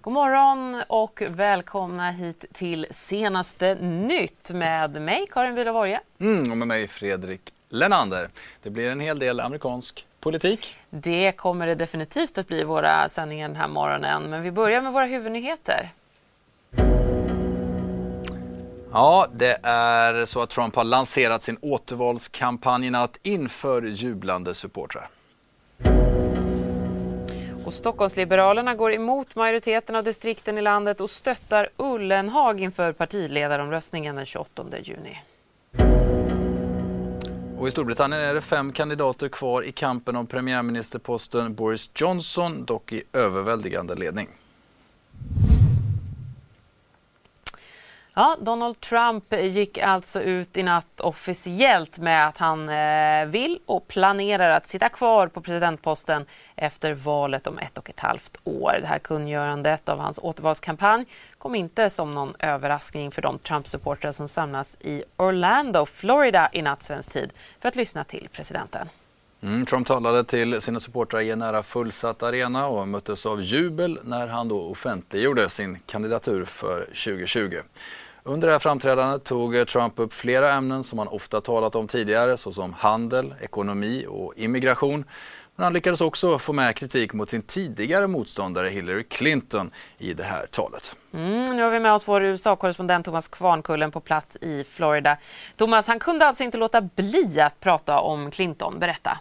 God morgon och välkomna hit till Senaste Nytt med mig, Karin Vilaborga. Och med mig, Fredrik Lennander. Det blir en hel del amerikansk politik. Det kommer det definitivt att bli våra sändningar den här morgonen. Men vi börjar med våra huvudnyheter. Ja, det är så att Trump har lanserat sin återvalskampanj att inför jublande supportrar. Och Stockholmsliberalerna går emot majoriteten av distrikten i landet och stöttar Ullenhag inför partiledaromröstningen den 28 juni. Och i Storbritannien är det 5 kandidater kvar i kampen om premiärministerposten. Boris Johnson dock i överväldigande ledning. Ja, Donald Trump gick alltså ut i natt officiellt med att han vill och planerar att sitta kvar på presidentposten efter valet om 1,5 år. Det här kungörandet av hans återvalskampanj kom inte som någon överraskning för de Trump-supportrar som samlas i Orlando, Florida i natt svensk tid för att lyssna till presidenten. Trump talade till sina supportrar i en nära fullsatt arena och möttes av jubel när han då offentliggjorde sin kandidatur för 2020. Under det här framträdandet tog Trump upp flera ämnen som han ofta talat om tidigare, såsom handel, ekonomi och immigration. Men han lyckades också få med kritik mot sin tidigare motståndare Hillary Clinton i det här talet. Nu har vi med oss vår USA-korrespondent Thomas Kvarnkullen på plats i Florida. Thomas, han kunde alltså inte låta bli att prata om Clinton. Berätta.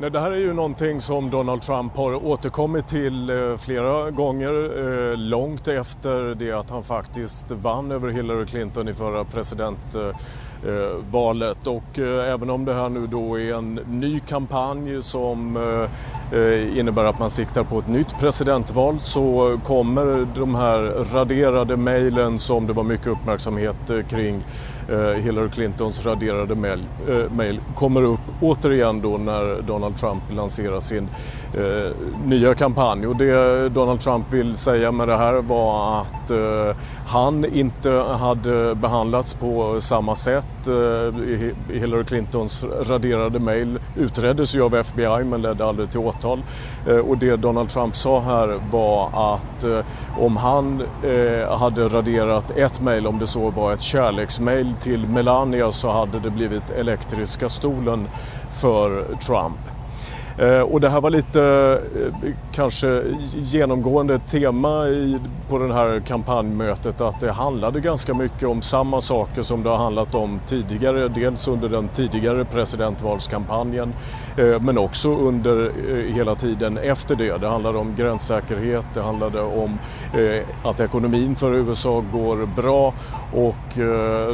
Nej, det här är ju någonting som Donald Trump har återkommit till flera gånger långt efter det att han faktiskt vann över Hillary Clinton i förra presidentvalet. Och även om det här nu då är en ny kampanj som innebär att man siktar på ett nytt presidentval, så kommer de här raderade mejlen som det var mycket uppmärksamhet kring, Hillary Clintons raderade mejl, kommer upp återigen då när Donald Trump lanserar sin nya kampanj. Och det Donald Trump vill säga med det här var att han inte hade behandlats på samma sätt. Hillary Clintons raderade mejl utreddes ju av FBI men ledde aldrig till åtal. Och det Donald Trump sa här var att om han hade raderat ett mejl, om det så var ett kärleksmejl till Melania, så hade det blivit elektriska stolen för Trump. Och det här var lite kanske genomgående tema på den här kampanjmötet, att det handlade ganska mycket om samma saker som det har handlat om tidigare, dels under den tidigare presidentvalskampanjen men också under hela tiden efter det. Det handlade om gränssäkerhet, det handlade om att ekonomin för USA går bra, och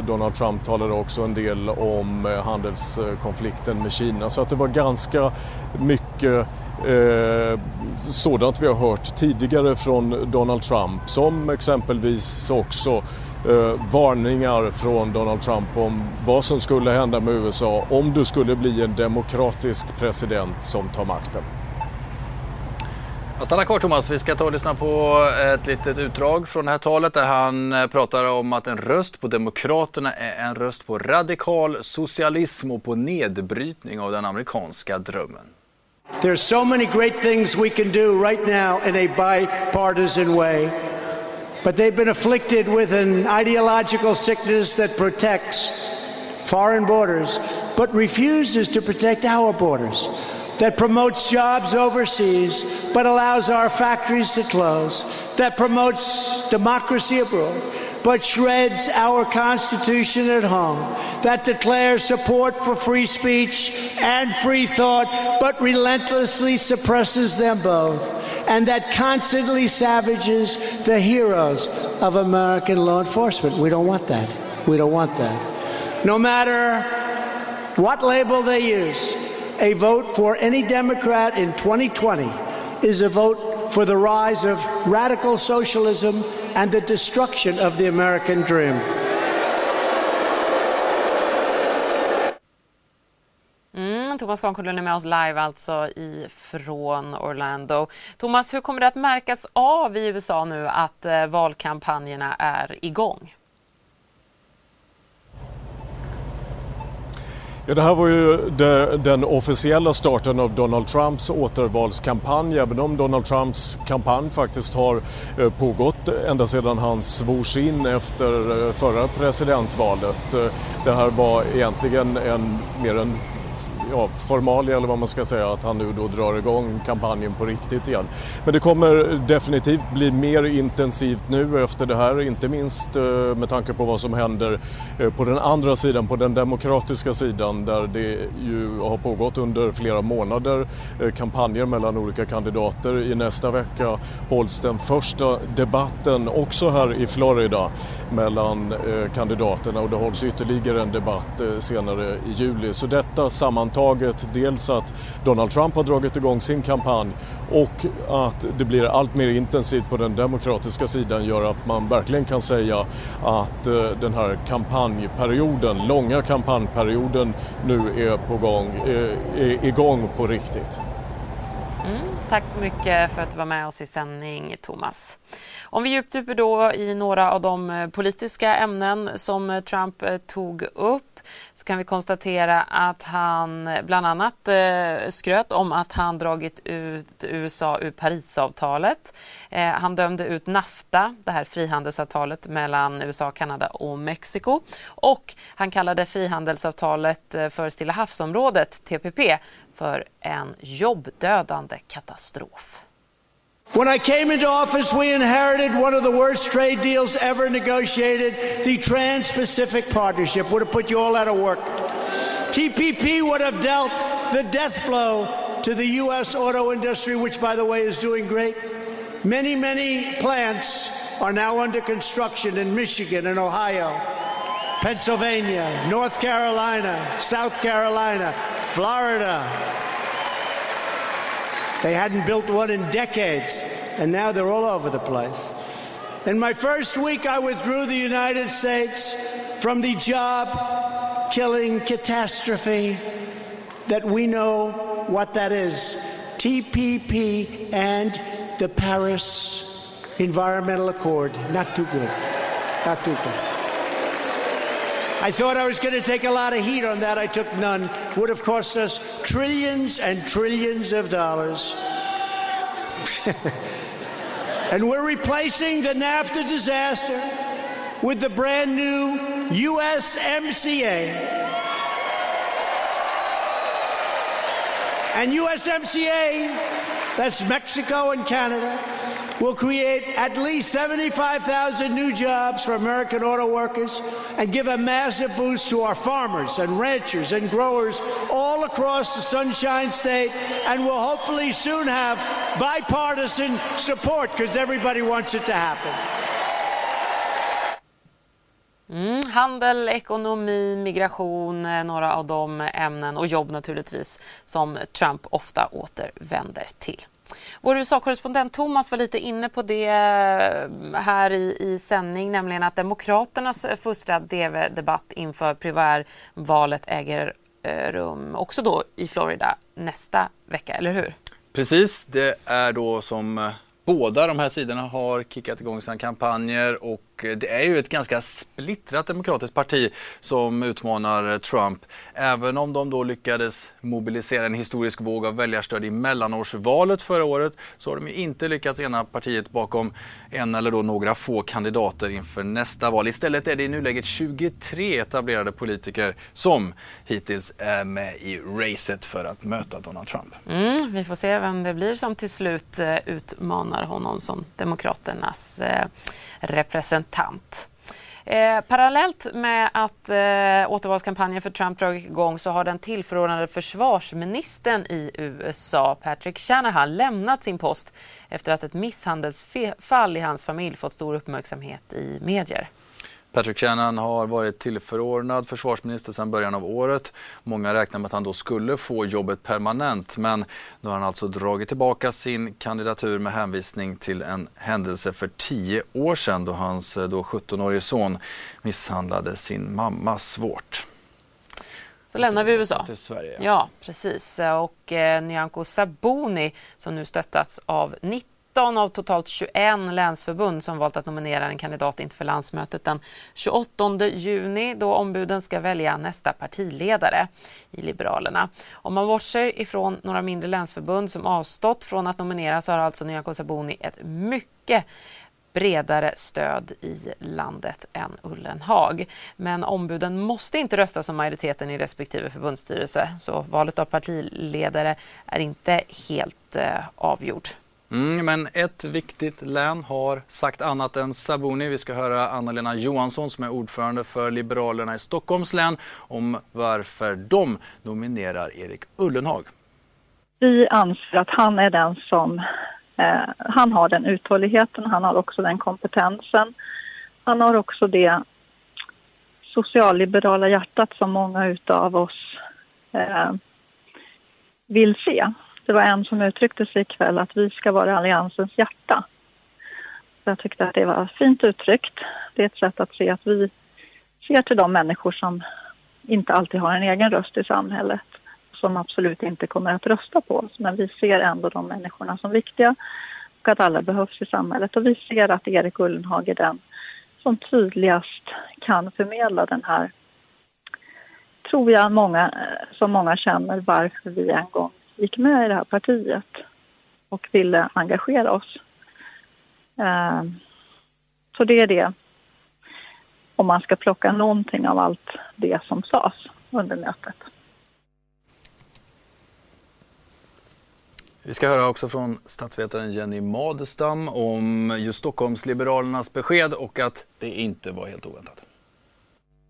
Donald Trump talade också en del om handelskonflikten med Kina. Så att det var ganska mycket sådant vi har hört tidigare från Donald Trump, som exempelvis också varningar från Donald Trump om vad som skulle hända med USA om det skulle bli en demokratisk president som tar makten. Jag stannar kvar, Thomas. Vi ska ta och lyssna på ett litet utdrag från det här talet där han pratar om att en röst på Demokraterna är en röst på radikal socialism och på nedbrytning av den amerikanska drömmen. There's so many great things we can do right now in a bipartisan way. But they've been afflicted with an ideological sickness that protects foreign borders but refuses to protect our borders. That promotes jobs overseas but allows our factories to close. That promotes democracy abroad but shreds our Constitution at home. That declares support for free speech and free thought, but relentlessly suppresses them both. And that constantly savages the heroes of American law enforcement. We don't want that. We don't want that. no matter what label they use, a vote for any Democrat in 2020 is a vote for the rise of radical socialism and the destruction of the American dream. Thomas Kvarnkullen är med oss live alltså ifrån Orlando. Thomas, hur kommer det att märkas av i USA nu att valkampanjerna är igång? Ja, det här var ju den officiella starten av Donald Trumps återvalskampanj, även om Donald Trumps kampanj faktiskt har pågått ända sedan han svors in efter förra presidentvalet. Det här var egentligen mer en formalia eller vad man ska säga, att han nu då drar igång kampanjen på riktigt igen. Men det kommer definitivt bli mer intensivt nu efter det här, inte minst med tanke på vad som händer på den andra sidan, på den demokratiska sidan, där det ju har pågått under flera månader kampanjer mellan olika kandidater. I nästa vecka hålls den första debatten också här i Florida mellan kandidaterna, och det hålls ytterligare en debatt senare i juli. Så detta sammantaget, dels att Donald Trump har dragit igång sin kampanj och att det blir allt mer intensivt på den demokratiska sidan, gör att man verkligen kan säga att den här kampanjperioden, långa kampanjperioden, nu är igång på riktigt. Tack så mycket för att du var med oss i sändning, Thomas. Om vi djupdyker då i några av de politiska ämnen som Trump tog upp, så kan vi konstatera att han bland annat skröt om att han dragit ut USA ur Parisavtalet. Han dömde ut NAFTA, det här frihandelsavtalet mellan USA, Kanada och Mexiko. Och han kallade frihandelsavtalet för Stilla havsområdet, TPP, för en jobbdödande katastrof. When I came into office, we inherited one of the worst trade deals ever negotiated, the Trans-Pacific Partnership. Would have put you all out of work. TPP would have dealt the death blow to the U.S. auto industry, which, by the way, is doing great. Many, many plants are now under construction in Michigan and Ohio, Pennsylvania, North Carolina, South Carolina, Florida. They hadn't built one in decades, and now they're all over the place. In my first week, I withdrew the United States from the job-killing catastrophe that we know what that is, TPP and the Paris Environmental Accord. Not too good. Not too good. I thought I was going to take a lot of heat on that. I took none. Would have cost us trillions and trillions of dollars. And we're replacing the NAFTA disaster with the brand new USMCA. And USMCA, that's Mexico and Canada, will create at least 75,000 new jobs for American auto workers and give a massive boost to our farmers and ranchers and growers all across the Sunshine State, and will hopefully soon have bipartisan support because everybody wants it to happen. Handel, ekonomi, migration, några av de ämnen, och jobb naturligtvis, som Trump ofta återvänder till. Vår USA-korrespondent Thomas var lite inne på det här i sändning, nämligen att Demokraternas första debatt inför primärvalet äger rum också då i Florida nästa vecka, eller hur? Precis, det är då som båda de här sidorna har kickat igång sina kampanjer, och det är ju ett ganska splittrat demokratiskt parti som utmanar Trump. Även om de då lyckades mobilisera en historisk våg av väljarstöd i mellanårsvalet förra året, så har de ju inte lyckats ena partiet bakom en eller då några få kandidater inför nästa val. Istället är det i nuläget 23 etablerade politiker som hittills är med i racet för att möta Donald Trump. Vi får se vem det blir som till slut utmanar honom som Demokraternas representant. Parallellt med att återvalskampanjen för Trump dragit igång, så har den tillförordnade försvarsministern i USA, Patrick Shanahan, lämnat sin post efter att ett misshandelsfall i hans familj fått stor uppmärksamhet i medier. Patrick Shanahan har varit tillförordnad försvarsminister sedan början av året. Många räknar med att han då skulle få jobbet permanent, men nu har han alltså dragit tillbaka sin kandidatur med hänvisning till en händelse för 10 år sedan då hans då 17-årige son misshandlade sin mamma svårt. Så lämnar vi USA. Till Sverige. Ja, precis. Och Nyamko Sabuni som nu stöttats av 19 av totalt 21 länsförbund som valt att nominera en kandidat inför landsmötet den 28 juni då ombuden ska välja nästa partiledare i Liberalerna. Om man bortser ifrån några mindre länsförbund som avstått från att nominera så har alltså Nyamko Sabuni ett mycket bredare stöd i landet än Ullenhag. Men ombuden måste inte rösta som majoriteten i respektive förbundsstyrelse. Så valet av partiledare är inte helt avgjord. Men ett viktigt län har sagt annat än Sabuni. Vi ska höra Anna-Lena Johansson som är ordförande för Liberalerna i Stockholms län om varför de nominerar Erik Ullenhag. Vi anser att han är den som... Han har den uthålligheten, han har också den kompetensen. Han har också det socialliberala hjärtat som många utav oss vill se. Det var en som uttryckte sig ikväll att vi ska vara alliansens hjärta. Jag tyckte att det var fint uttryckt. Det är ett sätt att se att vi ser till de människor som inte alltid har en egen röst i samhället. Som absolut inte kommer att rösta på oss. Men vi ser ändå de människorna som viktiga och att alla behövs i samhället. Och vi ser att Erik Ullenhag är den som tydligast kan förmedla den här, tror jag många känner varför vi en gång gick med i det här partiet och ville engagera oss. Så det är det. Om man ska plocka någonting av allt det som sades under mötet. Vi ska höra också från statsvetaren Jenny Madestam om just Stockholmsliberalernas besked och att det inte var helt oväntat.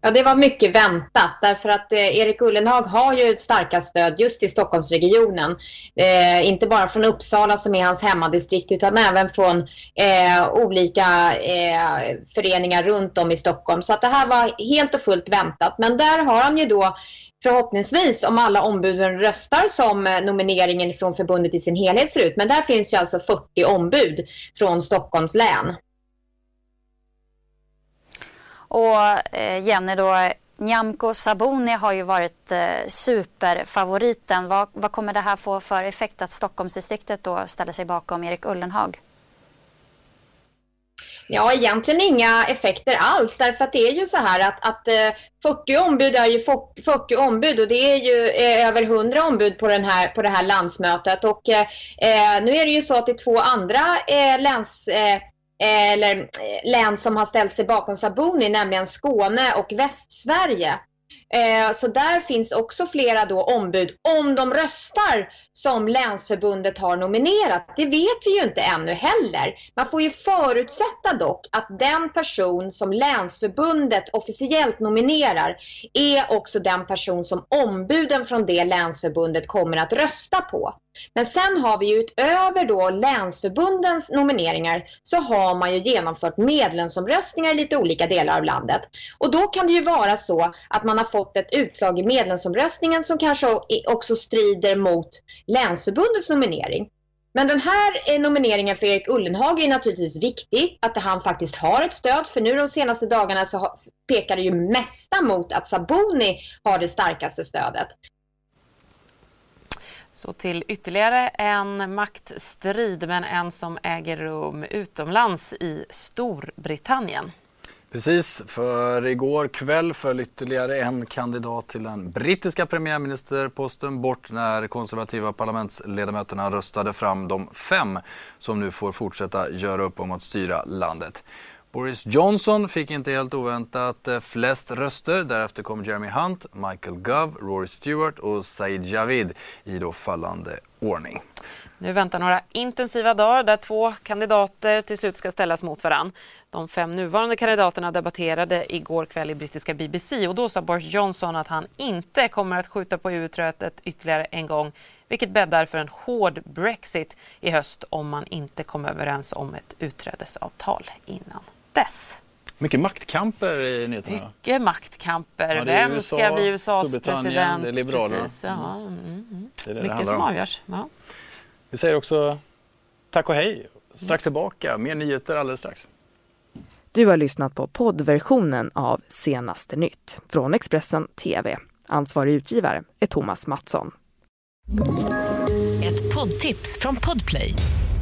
Ja, det var mycket väntat därför att Erik Ullenhag har ju ett starka stöd just i Stockholmsregionen. Inte bara från Uppsala som är hans hemmadistrikt utan även från olika föreningar runt om i Stockholm. Så att det här var helt och fullt väntat. Men där har han ju då förhoppningsvis om alla ombuden röstar som nomineringen från förbundet i sin helhet ser ut. Men där finns ju alltså 40 ombud från Stockholms län. Och Jenny då, Nyamko Sabuni har ju varit superfavoriten. Vad kommer det här få för effekt att Stockholmsdistriktet då ställer sig bakom Erik Ullenhag? Ja, egentligen inga effekter alls därför att det är ju så här att 40 ombud är ju 40 ombud och det är ju över 100 ombud på det här landsmötet och nu är det ju så att det är 2 andra län som har ställt sig bakom Sabuni, nämligen Skåne och Västsverige. Så där finns också flera då ombud om de röstar som länsförbundet har nominerat. Det vet vi ju inte ännu heller. Man får ju förutsätta dock att den person som länsförbundet officiellt nominerar är också den person som ombuden från det länsförbundet kommer att rösta på. Men sen har vi ju utöver då länsförbundens nomineringar så har man ju genomfört medlemsomröstningar i lite olika delar av landet. Och då kan det ju vara så att man har fått ett utslag i medlemsomröstningen som kanske också strider mot länsförbundets nominering. Men den här nomineringen för Erik Ullenhag är naturligtvis viktig, att han faktiskt har ett stöd. För nu de senaste dagarna så pekar det ju mesta mot att Sabuni har det starkaste stödet. Så till ytterligare en maktstrid, men en som äger rum utomlands i Storbritannien. Precis, för igår kväll föll ytterligare en kandidat till den brittiska premiärministerposten bort när konservativa parlamentsledamöterna röstade fram de 5 som nu får fortsätta göra upp om att styra landet. Boris Johnson fick inte helt oväntat flest röster. Därefter kom Jeremy Hunt, Michael Gove, Rory Stewart och Sajid Javid i då fallande ordning. Nu väntar några intensiva dagar där 2 kandidater till slut ska ställas mot varann. De 5 nuvarande kandidaterna debatterade igår kväll i brittiska BBC och då sa Boris Johnson att han inte kommer att skjuta på EU-trötet ytterligare en gång, vilket bäddar för en hård Brexit i höst om man inte kommer överens om ett utträdesavtal innan dess. Mycket maktkamper i nyheterna. Mycket maktkamper. Ja, vem USA, ska bli USAs president? Det är Liberalerna. Precis, ja. Det är mycket som avgörs. Ja. Vi säger också tack och hej. Strax tillbaka. Mer nyheter alldeles strax. Du har lyssnat på poddversionen av Senaste Nytt från Expressen TV. Ansvarig utgivare är Thomas Mattsson. Ett poddtips från Podplay.